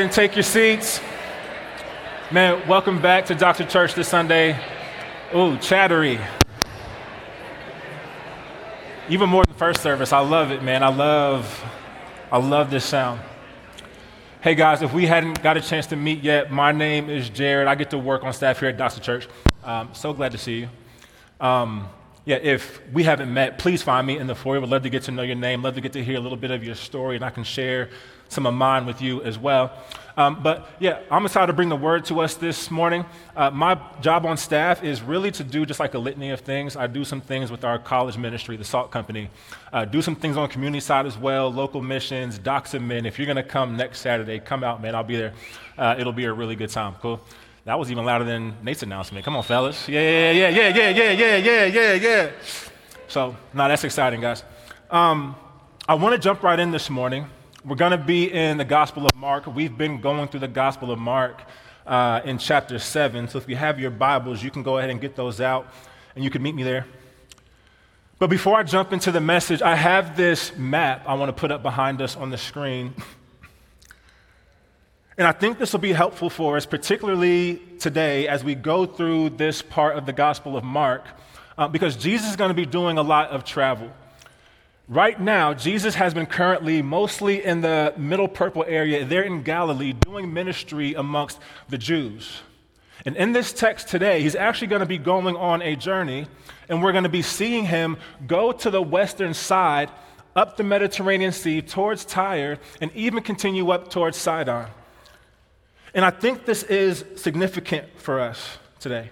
And take your seats. Man, welcome back to Dr. Church this Sunday. Ooh, chattery. Even more than first service. I love it, man. I love this sound. Hey guys, if we hadn't got a chance to meet yet, my name is Jared. I get to work on staff here at Dr. Church. So glad to see you. If we haven't met, please find me in the foyer. Would love to get to know your name. Love to get to hear a little bit of your story, and I can share some of mine with you as well. I'm excited to bring the word to us this morning. My job on staff is really to do just like a litany of things. I do some things with our college ministry, the Salt Company. Do some things on the community side as well, local missions, Docs and Men. If you're going to come next Saturday, come out, man. I'll be there. It'll be a really good time. Cool. That was even louder than Nate's announcement. Come on, fellas. Yeah. So, that's exciting, guys. I want to jump right in this morning. We're going to be in the Gospel of Mark. We've been going through the Gospel of Mark in chapter 7. So if you have your Bibles, you can go ahead and get those out, and you can meet me there. But before I jump into the message, I have this map I want to put up behind us on the screen. And I think this will be helpful for us, particularly today as we go through this part of the Gospel of Mark, because Jesus is going to be doing a lot of travel. Right now, Jesus has been currently mostly in the middle purple area. They're in Galilee doing ministry amongst the Jews. And in this text today, he's actually going to be going on a journey, and we're going to be seeing him go to the western side, up the Mediterranean Sea, towards Tyre, and even continue up towards Sidon. And I think this is significant for us today,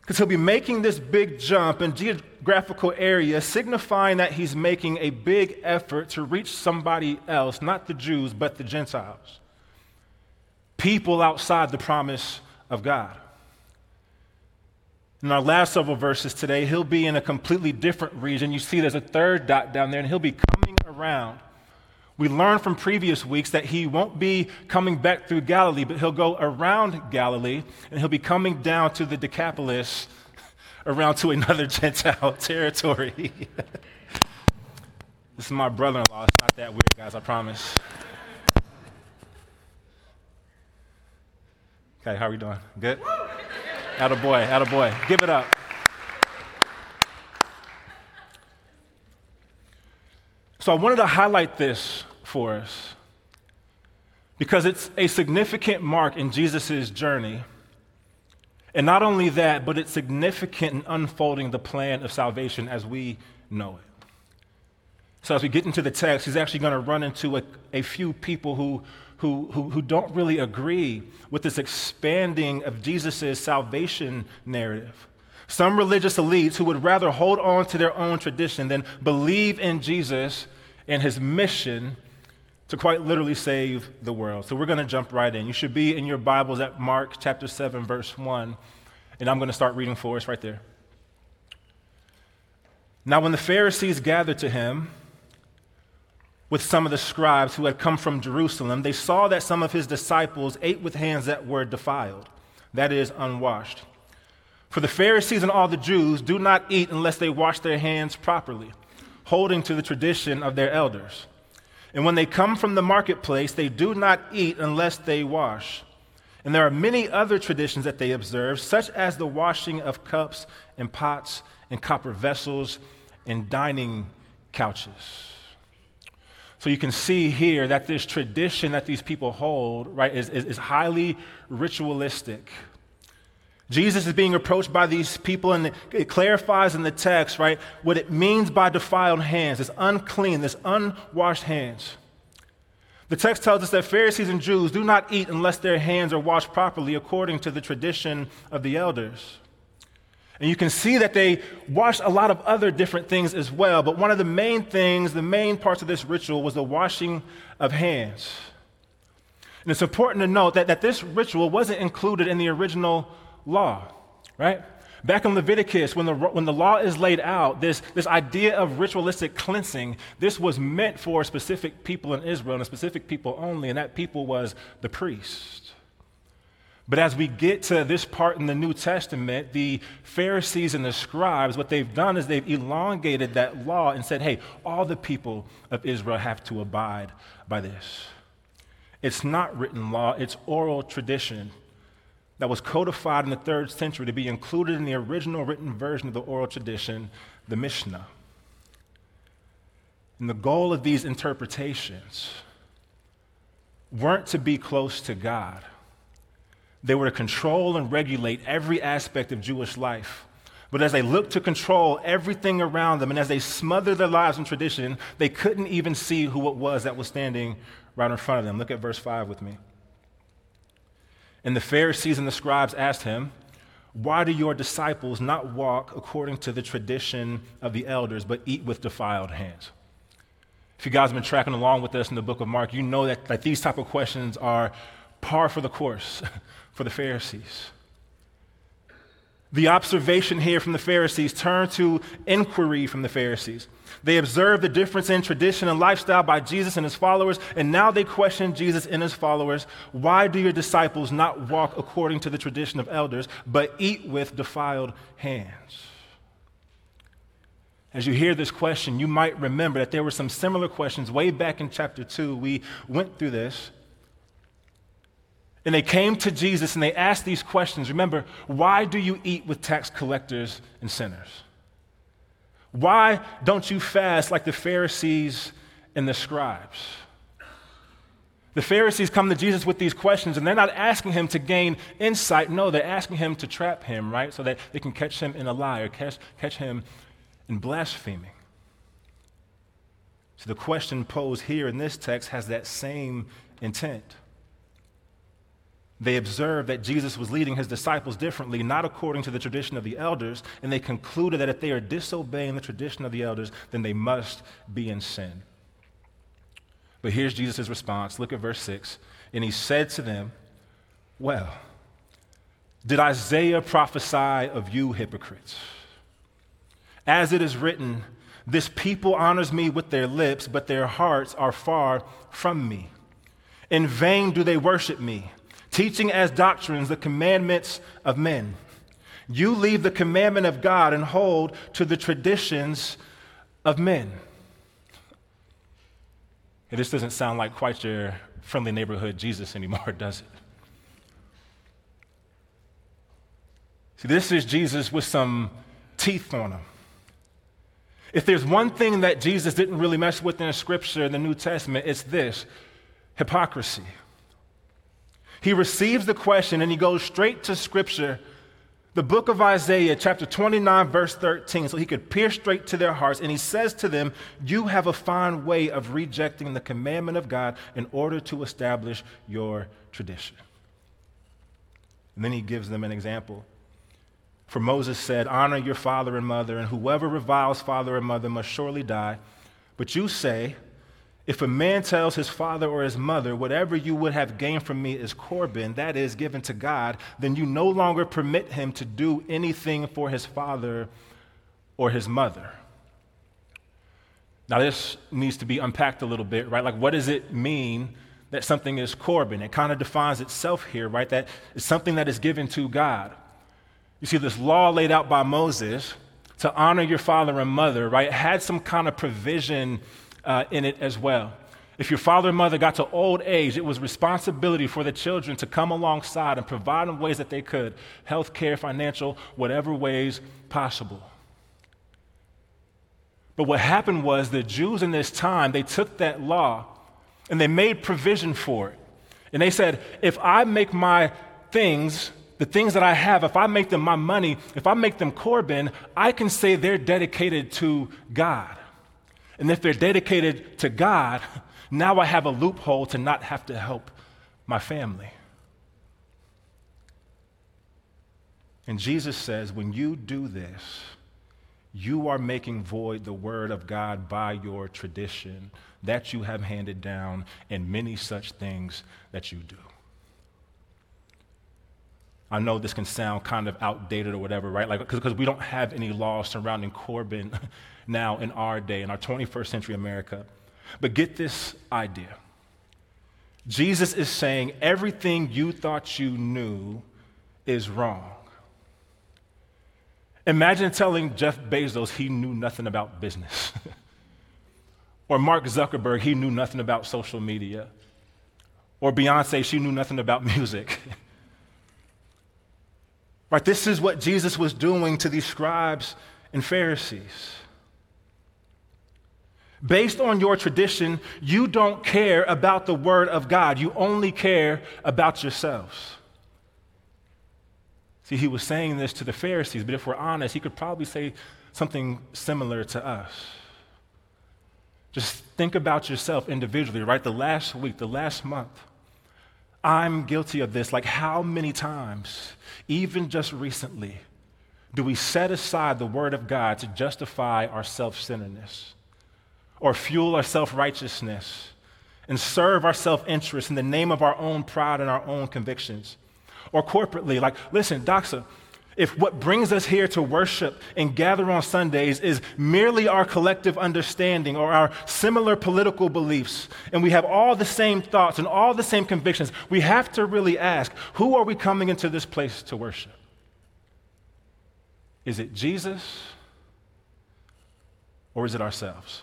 because he'll be making this big jump in geographical area, signifying that he's making a big effort to reach somebody else, not the Jews, but the Gentiles, people outside the promise of God. In our last several verses today, he'll be in a completely different region. You see there's a third dot down there, and he'll be coming around. We learned from previous weeks that he won't be coming back through Galilee, but he'll go around Galilee, and he'll be coming down to the Decapolis, around to another Gentile territory. This is my brother-in-law. It's not that weird, guys, I promise. Okay, how are we doing? Good? Attaboy. Give it up. So I wanted to highlight this for us because it's a significant mark in Jesus' journey. And not only that, but it's significant in unfolding the plan of salvation as we know it. So as we get into the text, he's actually going to run into a few people who don't really agree with this expanding of Jesus' salvation narrative. Some religious elites who would rather hold on to their own tradition than believe in Jesus and his mission to quite literally save the world. So we're going to jump right in. You should be in your Bibles at Mark chapter 7, verse 1, and I'm going to start reading for us right there. Now when the Pharisees gathered to him with some of the scribes who had come from Jerusalem, they saw that some of his disciples ate with hands that were defiled, that is, unwashed. For the Pharisees and all the Jews do not eat unless they wash their hands properly, holding to the tradition of their elders. And when they come from the marketplace, they do not eat unless they wash. And there are many other traditions that they observe, such as the washing of cups and pots and copper vessels and dining couches. So you can see here that this tradition that these people hold, right, is highly ritualistic. Jesus is being approached by these people, and it clarifies in the text, right, what it means by defiled hands, this unclean, this unwashed hands. The text tells us that Pharisees and Jews do not eat unless their hands are washed properly according to the tradition of the elders. And you can see that they washed a lot of other different things as well, but one of the main things, the main parts of this ritual was the washing of hands. And it's important to note that this ritual wasn't included in the original law, right? Back in Leviticus, when the law is laid out, this idea of ritualistic cleansing, this was meant for specific people in Israel and a specific people only, and that people was the priest. But as we get to this part in the New Testament, the Pharisees and the scribes, what they've done is they've elongated that law and said, hey, all the people of Israel have to abide by this. It's not written law, it's oral tradition that was codified in the 3rd century to be included in the original written version of the oral tradition, the Mishnah. And the goal of these interpretations weren't to be close to God. They were to control and regulate every aspect of Jewish life. But as they looked to control everything around them, and as they smothered their lives in tradition, they couldn't even see who it was that was standing right in front of them. Look at verse 5 with me. And the Pharisees and the scribes asked him, "Why do your disciples not walk according to the tradition of the elders, but eat with defiled hands?" If you guys have been tracking along with us in the book of Mark, you know that these type of questions are par for the course for the Pharisees. The observation here from the Pharisees turned to inquiry from the Pharisees. They observed the difference in tradition and lifestyle by Jesus and his followers, and now they question Jesus and his followers. Why do your disciples not walk according to the tradition of elders, but eat with defiled hands? As you hear this question, you might remember that there were some similar questions way back in chapter 2. We went through this. And they came to Jesus and they asked these questions. Remember, why do you eat with tax collectors and sinners? Why don't you fast like the Pharisees and the scribes? The Pharisees come to Jesus with these questions, and they're not asking him to gain insight. No, they're asking him to trap him, right? So that they can catch him in a lie or catch him in blaspheming. So the question posed here in this text has that same intent. They observed that Jesus was leading his disciples differently, not according to the tradition of the elders, and they concluded that if they are disobeying the tradition of the elders, then they must be in sin. But here's Jesus' response. Look at verse 6. And he said to them, "Well, did Isaiah prophesy of you hypocrites? As it is written, this people honors me with their lips, but their hearts are far from me. In vain do they worship me, teaching as doctrines the commandments of men. You leave the commandment of God and hold to the traditions of men." And this doesn't sound like quite your friendly neighborhood Jesus anymore, does it? See, this is Jesus with some teeth on him. If there's one thing that Jesus didn't really mess with in Scripture, in the New Testament, it's this: hypocrisy. He receives the question and he goes straight to Scripture, the book of Isaiah, chapter 29, verse 13, so he could pierce straight to their hearts. And he says to them, "You have a fine way of rejecting the commandment of God in order to establish your tradition." And then he gives them an example. For Moses said, "Honor your father and mother, and whoever reviles father and mother must surely die. But you say, if a man tells his father or his mother, 'Whatever you would have gained from me is Corban,' that is, given to God, then you no longer permit him to do anything for his father or his mother." Now this needs to be unpacked a little bit, right? Like, what does it mean that something is Corban? It kind of defines itself here, right? That it's something that is given to God. You see, this law laid out by Moses to honor your father and mother, right, had some kind of provision in it as well. If your father and mother got to old age, it was responsibility for the children to come alongside and provide in ways that they could, health care, financial, whatever ways possible. But what happened was the Jews in this time, they took that law and they made provision for it. And they said, if I make my things, the things that I have, if I make them my money, if I make them Corban, I can say they're dedicated to God. And if they're dedicated to God, now I have a loophole to not have to help my family. And Jesus says, when you do this, you are making void the word of God by your tradition that you have handed down and many such things that you do. I know this can sound kind of outdated or whatever, right? Like, because we don't have any laws surrounding Corban now in our day, in our 21st century America. But get this idea. Jesus is saying everything you thought you knew is wrong. Imagine telling Jeff Bezos he knew nothing about business. Or Mark Zuckerberg, he knew nothing about social media. Or Beyonce, she knew nothing about music. Right? This is what Jesus was doing to these scribes and Pharisees. Based on your tradition, you don't care about the word of God. You only care about yourselves. See, he was saying this to the Pharisees, but if we're honest, he could probably say something similar to us. Just think about yourself individually, right? The last week, the last month, I'm guilty of this. Like, how many times, even just recently, do we set aside the word of God to justify our self-centeredness? Or fuel our self-righteousness and serve our self-interest in the name of our own pride and our own convictions? Or corporately, like, listen, Doxa, if what brings us here to worship and gather on Sundays is merely our collective understanding or our similar political beliefs, and we have all the same thoughts and all the same convictions, we have to really ask, who are we coming into this place to worship? Is it Jesus or is it ourselves?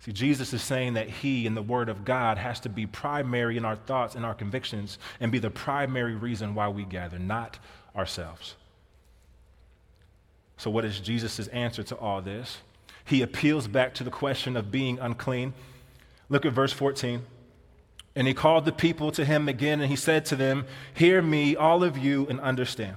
See, Jesus is saying that he and the word of God has to be primary in our thoughts and our convictions and be the primary reason why we gather, not ourselves. So what is Jesus' answer to all this? He appeals back to the question of being unclean. Look at verse 14. And he called the people to him again, and he said to them, "Hear me, all of you, and understand.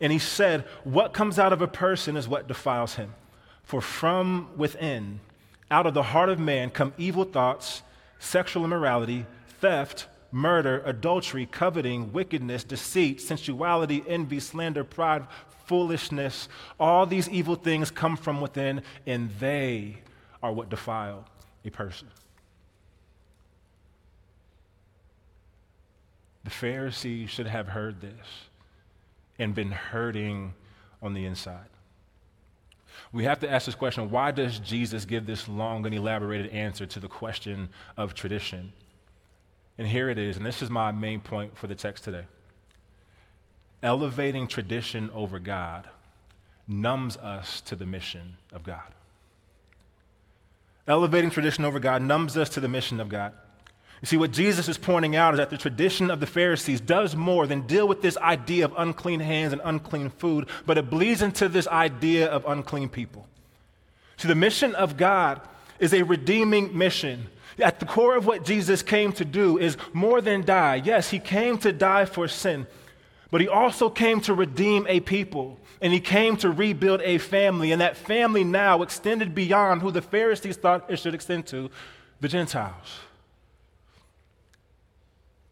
And he said, "What comes out of a person is what defiles him. For from within, out of the heart of man, come evil thoughts, sexual immorality, theft, murder, adultery, coveting, wickedness, deceit, sensuality, envy, slander, pride, foolishness. All these evil things come from within, and they are what defile a person." The Pharisees should have heard this and been hurting on the inside. We have to ask this question: why does Jesus give this long and elaborated answer to the question of tradition? And here it is, and this is my main point for the text today. Elevating tradition over God numbs us to the mission of God. Elevating tradition over God numbs us to the mission of God. You see, what Jesus is pointing out is that the tradition of the Pharisees does more than deal with this idea of unclean hands and unclean food, but it bleeds into this idea of unclean people. See, the mission of God is a redeeming mission. At the core of what Jesus came to do is more than die. Yes, he came to die for sin, but he also came to redeem a people, and he came to rebuild a family, and that family now extended beyond who the Pharisees thought it should extend to, the Gentiles.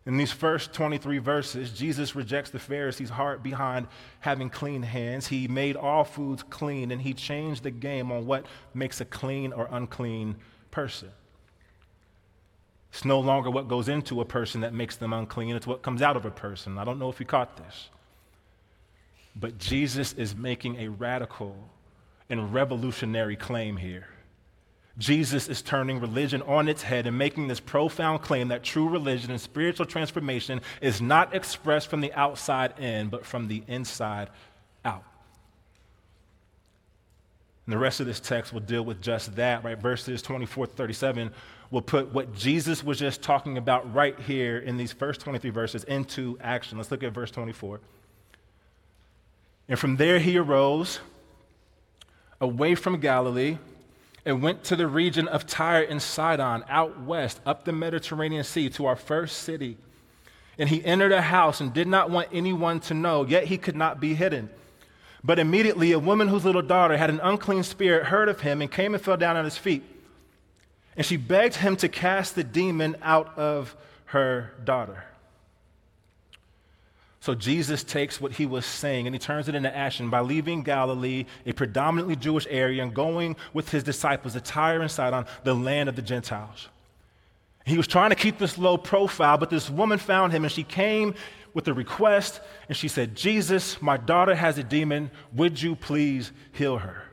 In these first 23 verses, Jesus rejects the Pharisees' heart behind having clean hands. He made all foods clean, and he changed the game on what makes a clean or unclean person. It's no longer what goes into a person that makes them unclean. It's what comes out of a person. I don't know if you caught this. But Jesus is making a radical and revolutionary claim here. Jesus is turning religion on its head and making this profound claim that true religion and spiritual transformation is not expressed from the outside in, but from the inside out. And the rest of this text will deal with just that, right? Verses 24 to 37 will put what Jesus was just talking about right here in these first 23 verses into action. Let's look at verse 24. And from there he arose away from Galilee and went to the region of Tyre and Sidon, out west, up the Mediterranean Sea, to our first city. And he entered a house and did not want anyone to know, yet he could not be hidden. But immediately a woman whose little daughter had an unclean spirit heard of him and came and fell down at his feet. And she begged him to cast the demon out of her daughter. So Jesus takes what he was saying and he turns it into action by leaving Galilee, a predominantly Jewish area, and going with his disciples to Tyre and Sidon, the land of the Gentiles. He was trying to keep this low profile, but this woman found him, and she came with a request, and she said, "Jesus, my daughter has a demon. Would you please heal her?"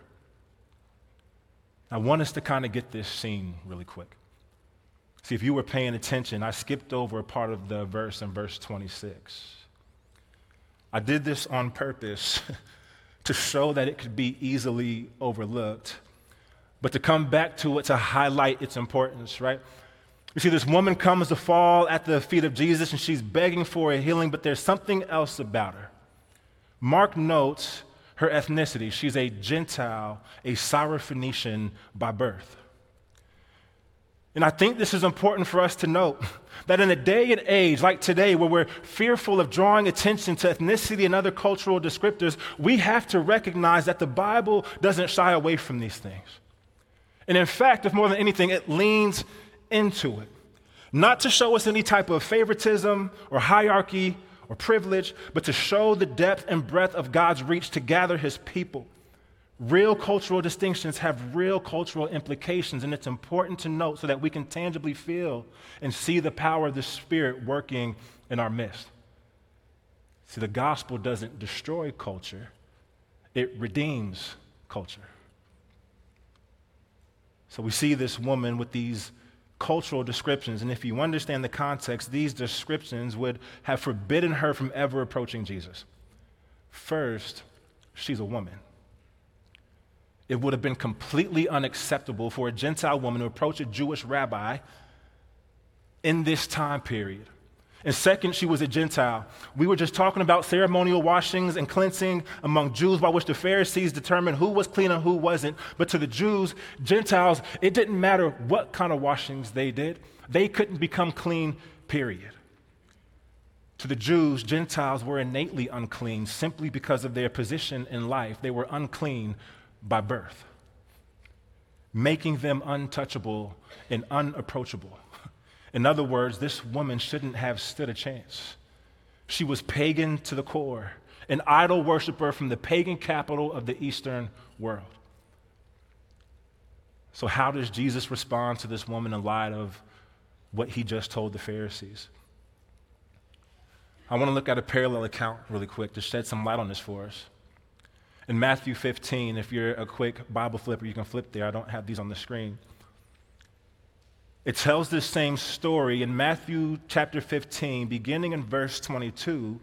I want us to kind of get this scene really quick. See, if you were paying attention, I skipped over a part of the verse in verse 26. I did this on purpose to show that it could be easily overlooked, but to come back to it to highlight its importance, right? You see, this woman comes to fall at the feet of Jesus, and she's begging for a healing, but there's something else about her. Mark notes her ethnicity. She's a Gentile, a Syrophoenician by birth. And I think this is important for us to note, that in a day and age like today, where we're fearful of drawing attention to ethnicity and other cultural descriptors, we have to recognize that the Bible doesn't shy away from these things. And in fact, if more than anything, it leans into it, not to show us any type of favoritism or hierarchy or privilege, but to show the depth and breadth of God's reach to gather his people. Real cultural distinctions have real cultural implications, and it's important to note so that we can tangibly feel and see the power of the Spirit working in our midst. See, the gospel doesn't destroy culture, it redeems culture. So we see this woman with these cultural descriptions, and if you understand the context, these descriptions would have forbidden her from ever approaching Jesus. First, she's a woman. It would have been completely unacceptable for a Gentile woman to approach a Jewish rabbi in this time period. And second, she was a Gentile. We were just talking about ceremonial washings and cleansing among Jews by which the Pharisees determined who was clean and who wasn't. But to the Jews, Gentiles, it didn't matter what kind of washings they did. They couldn't become clean, period. To the Jews, Gentiles were innately unclean simply because of their position in life. They were unclean by birth, making them untouchable and unapproachable. In other words, this woman shouldn't have stood a chance. She was pagan to the core, an idol worshiper from the pagan capital of the Eastern world. So how does Jesus respond to this woman in light of what he just told the Pharisees? I want to look at a parallel account really quick to shed some light on this for us. In Matthew 15, if you're a quick Bible flipper, you can flip there. I don't have these on the screen. It tells this same story in Matthew chapter 15, beginning in verse 22,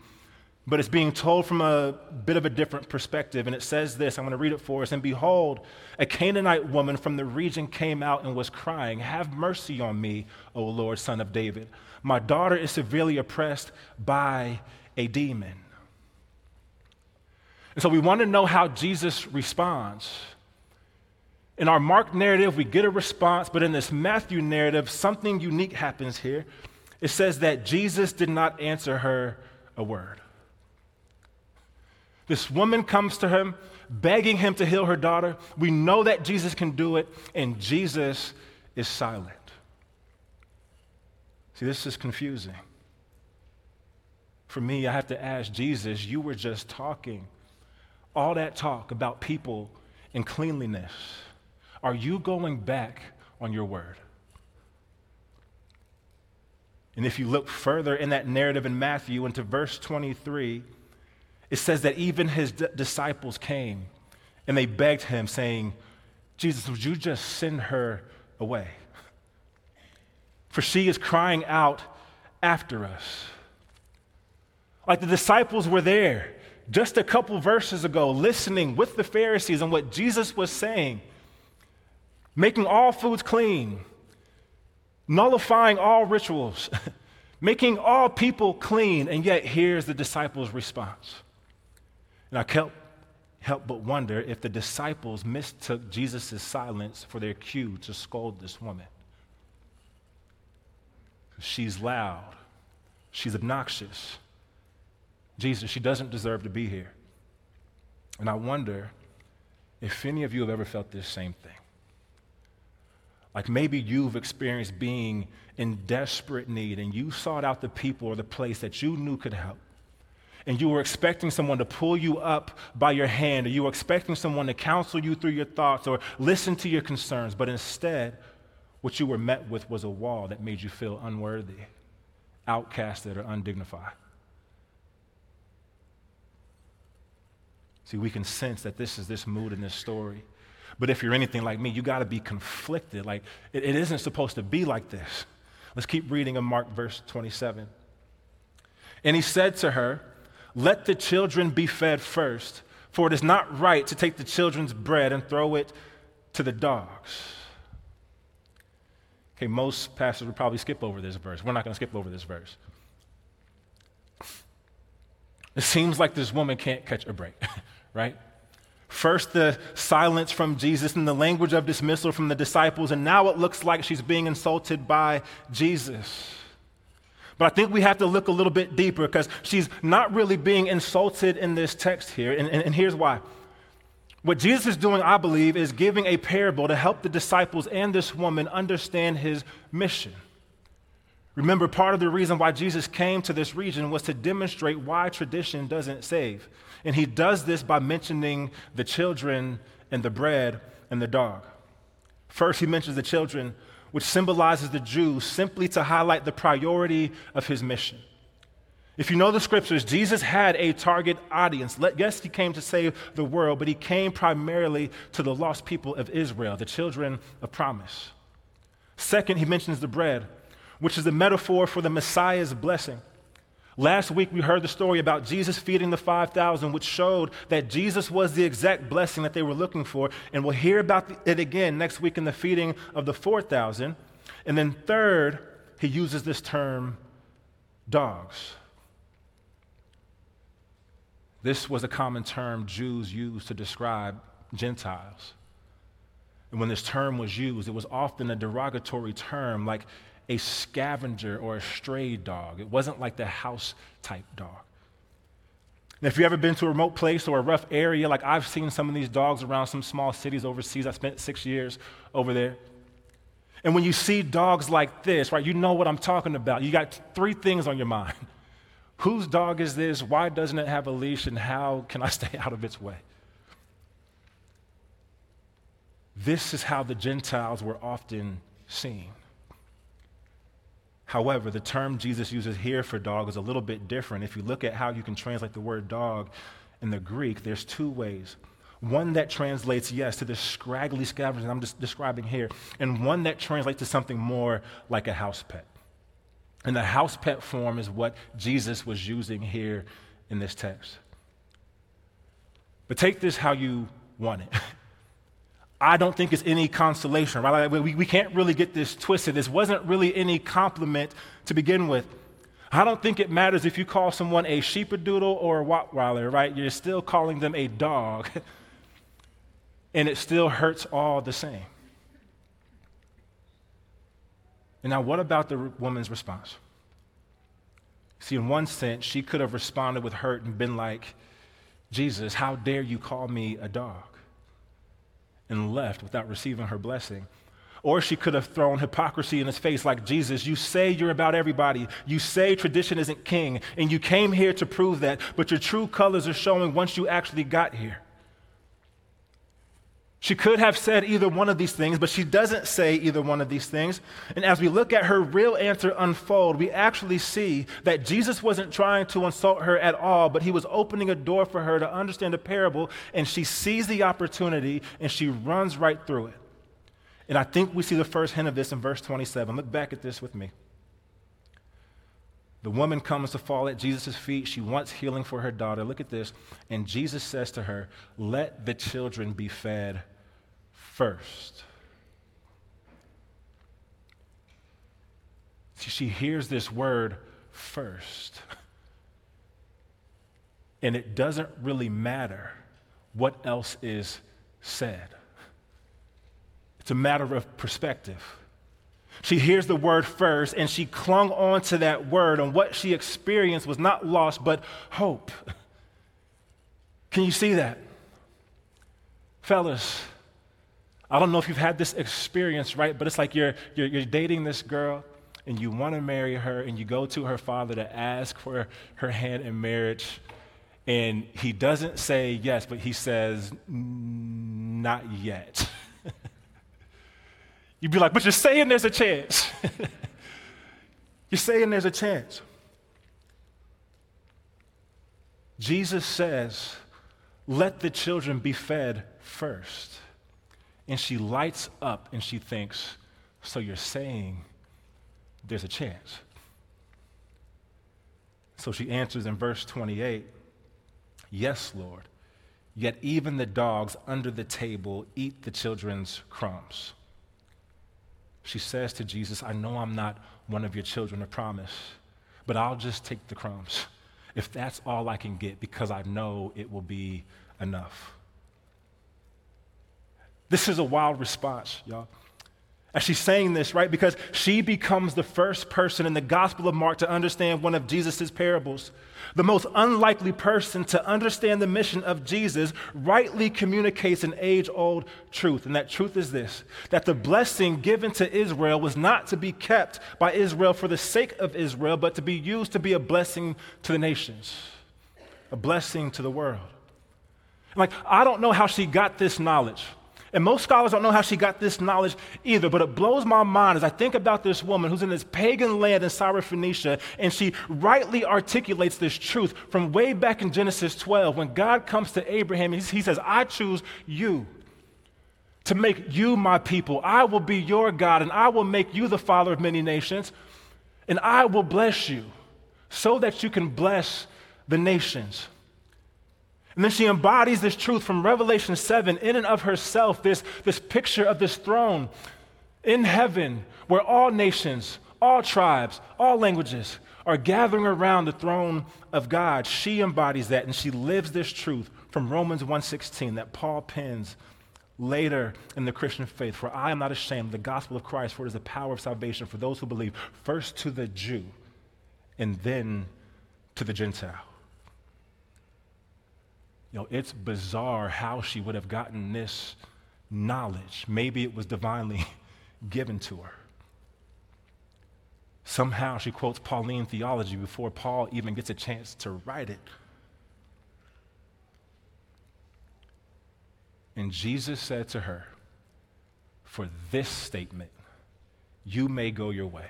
but it's being told from a bit of a different perspective, and it says this. I'm going to read it for us. "And behold, a Canaanite woman from the region came out and was crying, 'Have mercy on me, O Lord, Son of David. My daughter is severely oppressed by a demon.'" And so we want to know how Jesus responds. In our Mark narrative, we get a response, but in this Matthew narrative, something unique happens here. It says that Jesus did not answer her a word. This woman comes to him, begging him to heal her daughter. We know that Jesus can do it, and Jesus is silent. See, this is confusing. For me, I have to ask Jesus, you were just talking. All that talk about people and cleanliness. Are you going back on your word? And if you look further in that narrative in Matthew into verse 23, it says that even his disciples came and they begged him, saying, "Jesus, would you just send her away? For she is crying out after us." Like, the disciples were there just a couple verses ago, listening with the Pharisees on what Jesus was saying, making all foods clean, nullifying all rituals, making all people clean, and yet here's the disciples' response. And I can't help but wonder if the disciples mistook Jesus' silence for their cue to scold this woman. She's loud. She's obnoxious. Jesus, she doesn't deserve to be here. And I wonder if any of you have ever felt this same thing. Like, maybe you've experienced being in desperate need, and you sought out the people or the place that you knew could help, and you were expecting someone to pull you up by your hand, or you were expecting someone to counsel you through your thoughts or listen to your concerns, but instead, what you were met with was a wall that made you feel unworthy, outcasted, or undignified. See, we can sense that this is this mood in this story. But if you're anything like me, you got to be conflicted. Like, it isn't supposed to be like this. Let's keep reading in Mark verse 27. And he said to her, "Let the children be fed first, for it is not right to take the children's bread and throw it to the dogs." Okay, most pastors would probably skip over this verse. We're not going to skip over this verse. It seems like this woman can't catch a break, right? First, the silence from Jesus and the language of dismissal from the disciples, and now it looks like she's being insulted by Jesus. But I think we have to look a little bit deeper, because she's not really being insulted in this text here, and here's why. What Jesus is doing, I believe, is giving a parable to help the disciples and this woman understand his mission. Remember, part of the reason why Jesus came to this region was to demonstrate why tradition doesn't save. And he does this by mentioning the children and the bread and the dog. First, he mentions the children, which symbolizes the Jews, simply to highlight the priority of his mission. If you know the scriptures, Jesus had a target audience. Yes, he came to save the world, but he came primarily to the lost people of Israel, the children of promise. Second, he mentions the bread, which is the metaphor for the Messiah's blessing. Last week, we heard the story about Jesus feeding the 5,000, which showed that Jesus was the exact blessing that they were looking for. And we'll hear about it again next week in the feeding of the 4,000. And then third, he uses this term, dogs. This was a common term Jews used to describe Gentiles. And when this term was used, it was often a derogatory term, like a scavenger or a stray dog. It wasn't like the house-type dog. And if you've ever been to a remote place or a rough area, like I've seen some of these dogs around some small cities overseas. I spent 6 years over there. And when you see dogs like this, right, you know what I'm talking about. You got three things on your mind. Whose dog is this? Why doesn't it have a leash? And how can I stay out of its way? This is how the Gentiles were often seen. However, the term Jesus uses here for dog is a little bit different. If you look at how you can translate the word dog in the Greek, there's two ways. One that translates, yes, to the scraggly scavenger I'm just describing here, and one that translates to something more like a house pet. And the house pet form is what Jesus was using here in this text. But take this how you want it. I don't think it's any consolation, right? Like we can't really get this twisted. This wasn't really any compliment to begin with. I don't think it matters if you call someone a sheepadoodle or a Rottweiler, right? You're still calling them a dog, and it still hurts all the same. And now what about the woman's response? See, in one sense, she could have responded with hurt and been like, "Jesus, how dare you call me a dog?" and left without receiving her blessing. Or she could have thrown hypocrisy in his face, like, "Jesus, you say you're about everybody. You say tradition isn't king, and you came here to prove that, but your true colors are showing once you actually got here." She could have said either one of these things, but she doesn't say either one of these things. And as we look at her real answer unfold, we actually see that Jesus wasn't trying to insult her at all, but he was opening a door for her to understand a parable, and she sees the opportunity, and she runs right through it. And I think we see the first hint of this in verse 27. Look back at this with me. The woman comes to fall at Jesus' feet. She wants healing for her daughter. Look at this. And Jesus says to her, "Let the children be fed first." See, she hears this word first. And it doesn't really matter what else is said. It's a matter of perspective. She hears the word first, and she clung on to that word, and what she experienced was not loss, but hope. Can you see that? Fellas, I don't know if you've had this experience, right? But it's like you're dating this girl, and you want to marry her, and you go to her father to ask for her hand in marriage, and he doesn't say yes, but he says, "Not yet." You'd be like, but you're saying there's a chance. You're saying there's a chance. Jesus says, let the children be fed first. And she lights up and she thinks, so you're saying there's a chance. So she answers in verse 28, yes, Lord, yet even the dogs under the table eat the children's crumbs. She says to Jesus, I know I'm not one of your children, I promise, but I'll just take the crumbs if that's all I can get, because I know it will be enough. This is a wild response, y'all. And she's saying this, right, because she becomes the first person in the Gospel of Mark to understand one of Jesus' parables. The most unlikely person to understand the mission of Jesus rightly communicates an age-old truth, and that truth is this, that the blessing given to Israel was not to be kept by Israel for the sake of Israel, but to be used to be a blessing to the nations, a blessing to the world. Like, I don't know how she got this knowledge. And most scholars don't know how she got this knowledge either, but it blows my mind as I think about this woman who's in this pagan land in Syrophoenicia, and she rightly articulates this truth from way back in Genesis 12 when God comes to Abraham and he says, I choose you to make you my people. I will be your God, and I will make you the father of many nations, and I will bless you so that you can bless the nations. And then she embodies this truth from Revelation 7 in and of herself, this picture of this throne in heaven where all nations, all tribes, all languages are gathering around the throne of God. She embodies that, and she lives this truth from Romans 1:16 that Paul pens later in the Christian faith. For I am not ashamed of the gospel of Christ, for it is the power of salvation for those who believe, first to the Jew and then to the Gentile. You know, it's bizarre how she would have gotten this knowledge. Maybe it was divinely given to her. Somehow she quotes Pauline theology before Paul even gets a chance to write it. And Jesus said to her, for this statement, you may go your way.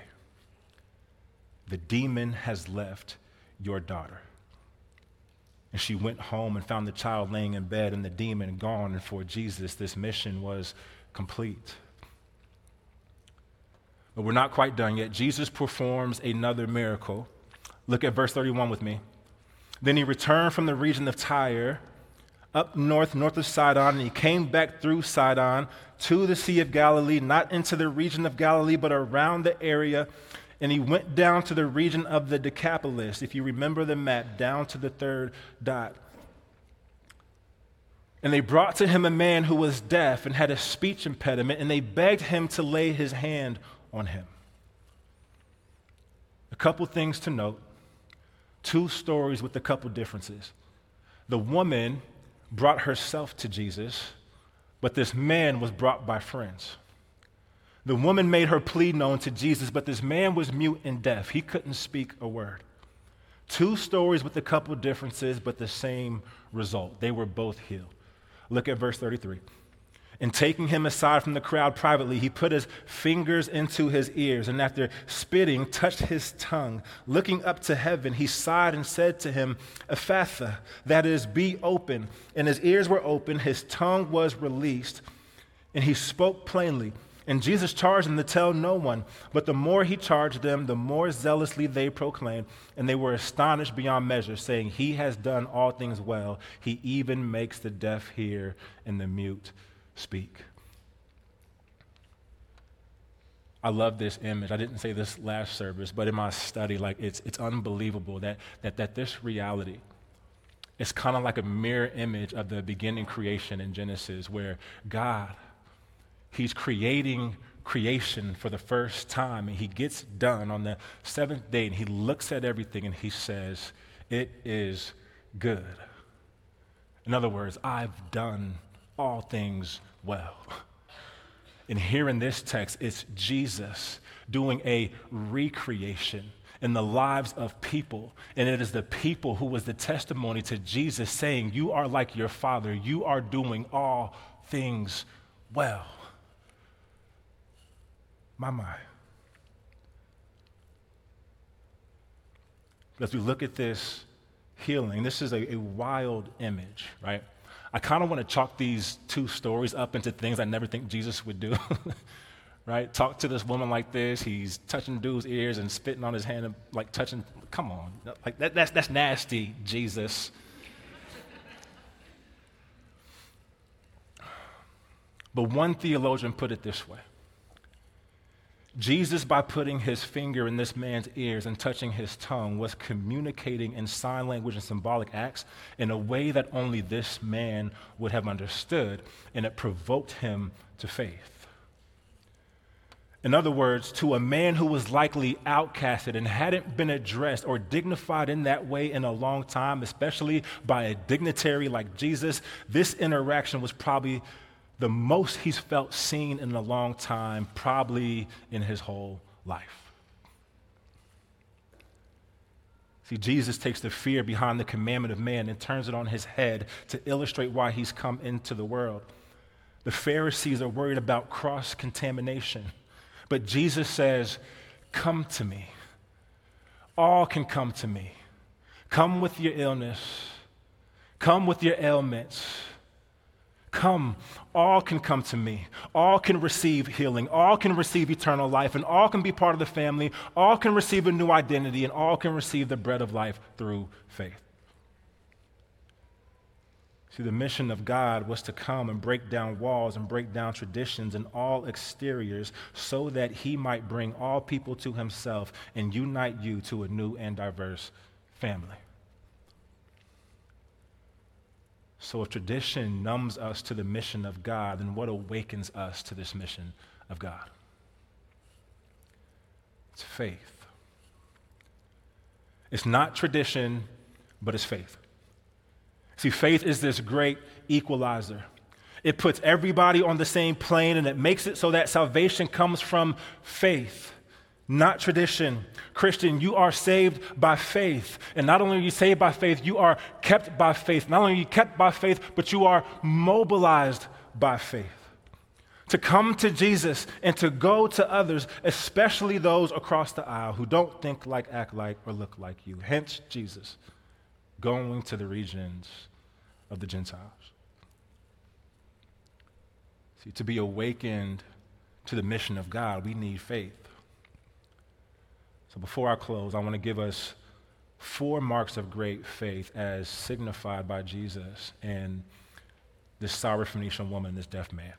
The demon has left your daughter. And she went home and found the child laying in bed and the demon gone. And for Jesus, this mission was complete. But we're not quite done yet. Jesus performs another miracle. Look at verse 31 with me. Then he returned from the region of Tyre, up north of Sidon, and he came back through Sidon to the Sea of Galilee, not into the region of Galilee, but around the area. And he went down to the region of the Decapolis, if you remember the map, down to the third dot. And they brought to him a man who was deaf and had a speech impediment, and they begged him to lay his hand on him. A couple things to note. Two stories with a couple differences. The woman brought herself to Jesus, but this man was brought by friends. The woman made her plea known to Jesus, but this man was mute and deaf. He couldn't speak a word. Two stories with a couple differences, but the same result. They were both healed. Look at verse 33. And taking him aside from the crowd privately, he put his fingers into his ears, and after spitting, touched his tongue. Looking up to heaven, he sighed and said to him, Ephatha, that is, be open. And his ears were open, his tongue was released, and he spoke plainly. And Jesus charged them to tell no one, but the more he charged them, the more zealously they proclaimed, and they were astonished beyond measure, saying, he has done all things well. He even makes the deaf hear and the mute speak. I love this image. I didn't say this last service, but in my study, like it's unbelievable that this reality is kind of like a mirror image of the beginning creation in Genesis, where God, he's creating creation for the first time, and he gets done on the seventh day, and he looks at everything, and he says, it is good. In other words, I've done all things well. And here in this text, it's Jesus doing a recreation in the lives of people, and it is the people who was the testimony to Jesus saying, you are like your Father, you are doing all things well. My. As we look at this healing, this is a wild image, right? I kind of want to chalk these two stories up into things I never think Jesus would do, right? Talk to this woman like this. He's touching dude's ears and spitting on his hand and like touching. Come on, like that's nasty, Jesus. But one theologian put it this way. Jesus, by putting his finger in this man's ears and touching his tongue, was communicating in sign language and symbolic acts in a way that only this man would have understood, and it provoked him to faith. In other words, to a man who was likely outcasted and hadn't been addressed or dignified in that way in a long time, especially by a dignitary like Jesus, this interaction was probably the most he's felt seen in a long time, probably in his whole life. See, Jesus takes the fear behind the commandment of man and turns it on his head to illustrate why he's come into the world. The Pharisees are worried about cross-contamination, but Jesus says, "Come to me. All can come to me. Come with your illness. Come with your ailments. Come, all can come to me. All can receive healing. All can receive eternal life, and all can be part of the family. All can receive a new identity, and all can receive the bread of life through faith." See, the mission of God was to come and break down walls and break down traditions and all exteriors so that he might bring all people to himself and unite you to a new and diverse family. So if tradition numbs us to the mission of God, then what awakens us to this mission of God? It's faith. It's not tradition, but it's faith. See, faith is this great equalizer. It puts everybody on the same plane, and it makes it so that salvation comes from faith, not tradition. Christian, you are saved by faith. And not only are you saved by faith, you are kept by faith. Not only are you kept by faith, but you are mobilized by faith. To come to Jesus and to go to others, especially those across the aisle who don't think like, act like, or look like you. Hence Jesus going to the regions of the Gentiles. See, to be awakened to the mission of God, we need faith. Before I close, I want to give us 4 marks of great faith as signified by Jesus and this Syrophoenician woman, this deaf man.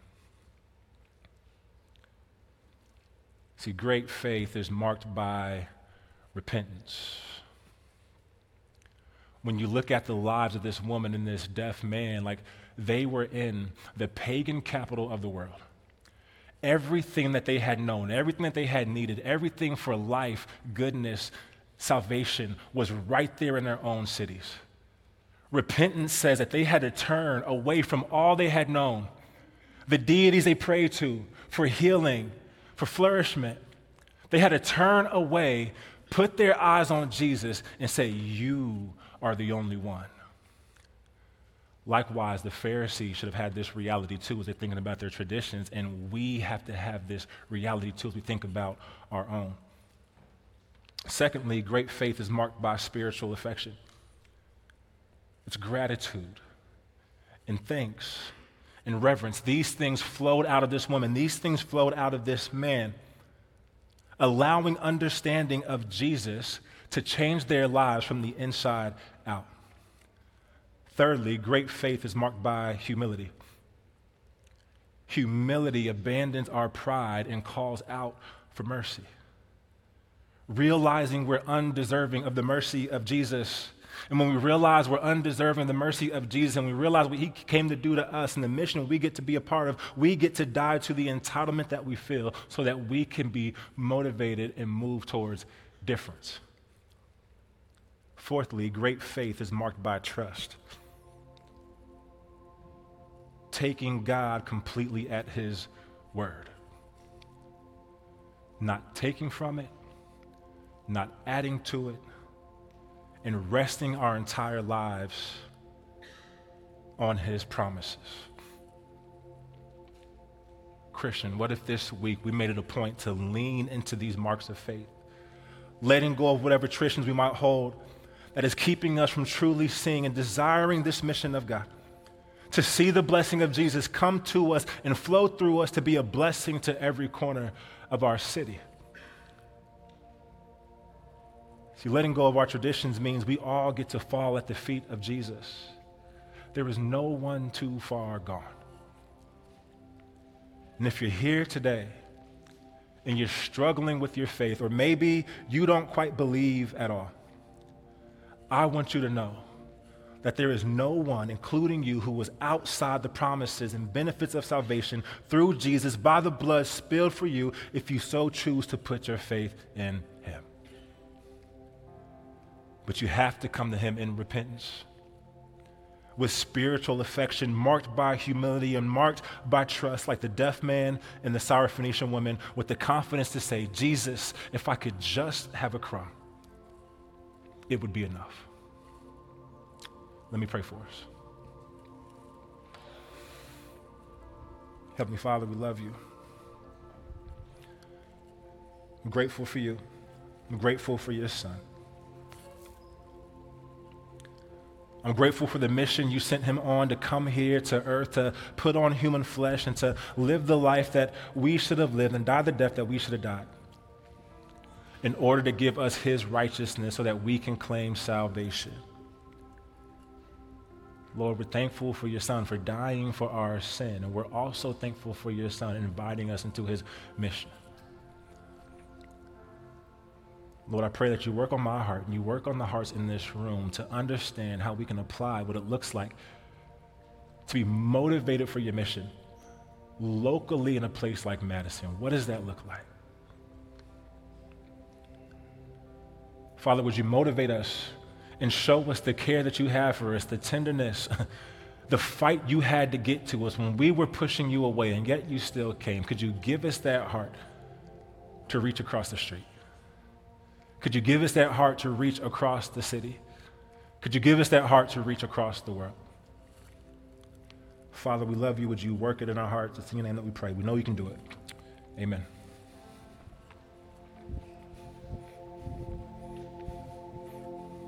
See, great faith is marked by repentance. When you look at the lives of this woman and this deaf man, like they were in the pagan capital of the world. Everything that they had known, everything that they had needed, everything for life, goodness, salvation was right there in their own cities. Repentance says that they had to turn away from all they had known, the deities they prayed to for healing, for flourishment. They had to turn away, put their eyes on Jesus, and say, "You are the only one." Likewise, the Pharisees should have had this reality too as they're thinking about their traditions, and we have to have this reality too as we think about our own. Secondly, great faith is marked by spiritual affection. It's gratitude and thanks and reverence. These things flowed out of this woman. These things flowed out of this man, allowing understanding of Jesus to change their lives from the inside out. Thirdly, great faith is marked by humility. Humility abandons our pride and calls out for mercy. Realizing we're undeserving of the mercy of Jesus, and when we realize we're undeserving of the mercy of Jesus, and we realize what he came to do to us and the mission we get to be a part of, we get to die to the entitlement that we feel so that we can be motivated and move towards difference. Fourthly, great faith is marked by trust. Taking God completely at his word. Not taking from it, not adding to it, and resting our entire lives on his promises. Christian, what if this week we made it a point to lean into these marks of faith, letting go of whatever traditions we might hold that is keeping us from truly seeing and desiring this mission of God, to see the blessing of Jesus come to us and flow through us to be a blessing to every corner of our city. See, letting go of our traditions means we all get to fall at the feet of Jesus. There is no one too far gone. And if you're here today and you're struggling with your faith, or maybe you don't quite believe at all, I want you to know that there is no one, including you, who was outside the promises and benefits of salvation through Jesus by the blood spilled for you if you so choose to put your faith in him. But you have to come to him in repentance, with spiritual affection marked by humility and marked by trust, like the deaf man and the Syrophoenician woman, with the confidence to say, Jesus, if I could just have a crumb, it would be enough. Let me pray for us. Heavenly Father, we love you. I'm grateful for you. I'm grateful for your son. I'm grateful for the mission you sent him on, to come here to earth, to put on human flesh and to live the life that we should have lived and die the death that we should have died, in order to give us his righteousness so that we can claim salvation. Lord, we're thankful for your son for dying for our sin, and we're also thankful for your son inviting us into his mission. Lord, I pray that you work on my heart and you work on the hearts in this room to understand how we can apply what it looks like to be motivated for your mission locally in a place like Madison. What does that look like? Father, would you motivate us and show us the care that you have for us, the tenderness, the fight you had to get to us when we were pushing you away and yet you still came. Could you give us that heart to reach across the street? Could you give us that heart to reach across the city? Could you give us that heart to reach across the world? Father, we love you. Would you work it in our hearts? It's in your name that we pray. We know you can do it. Amen.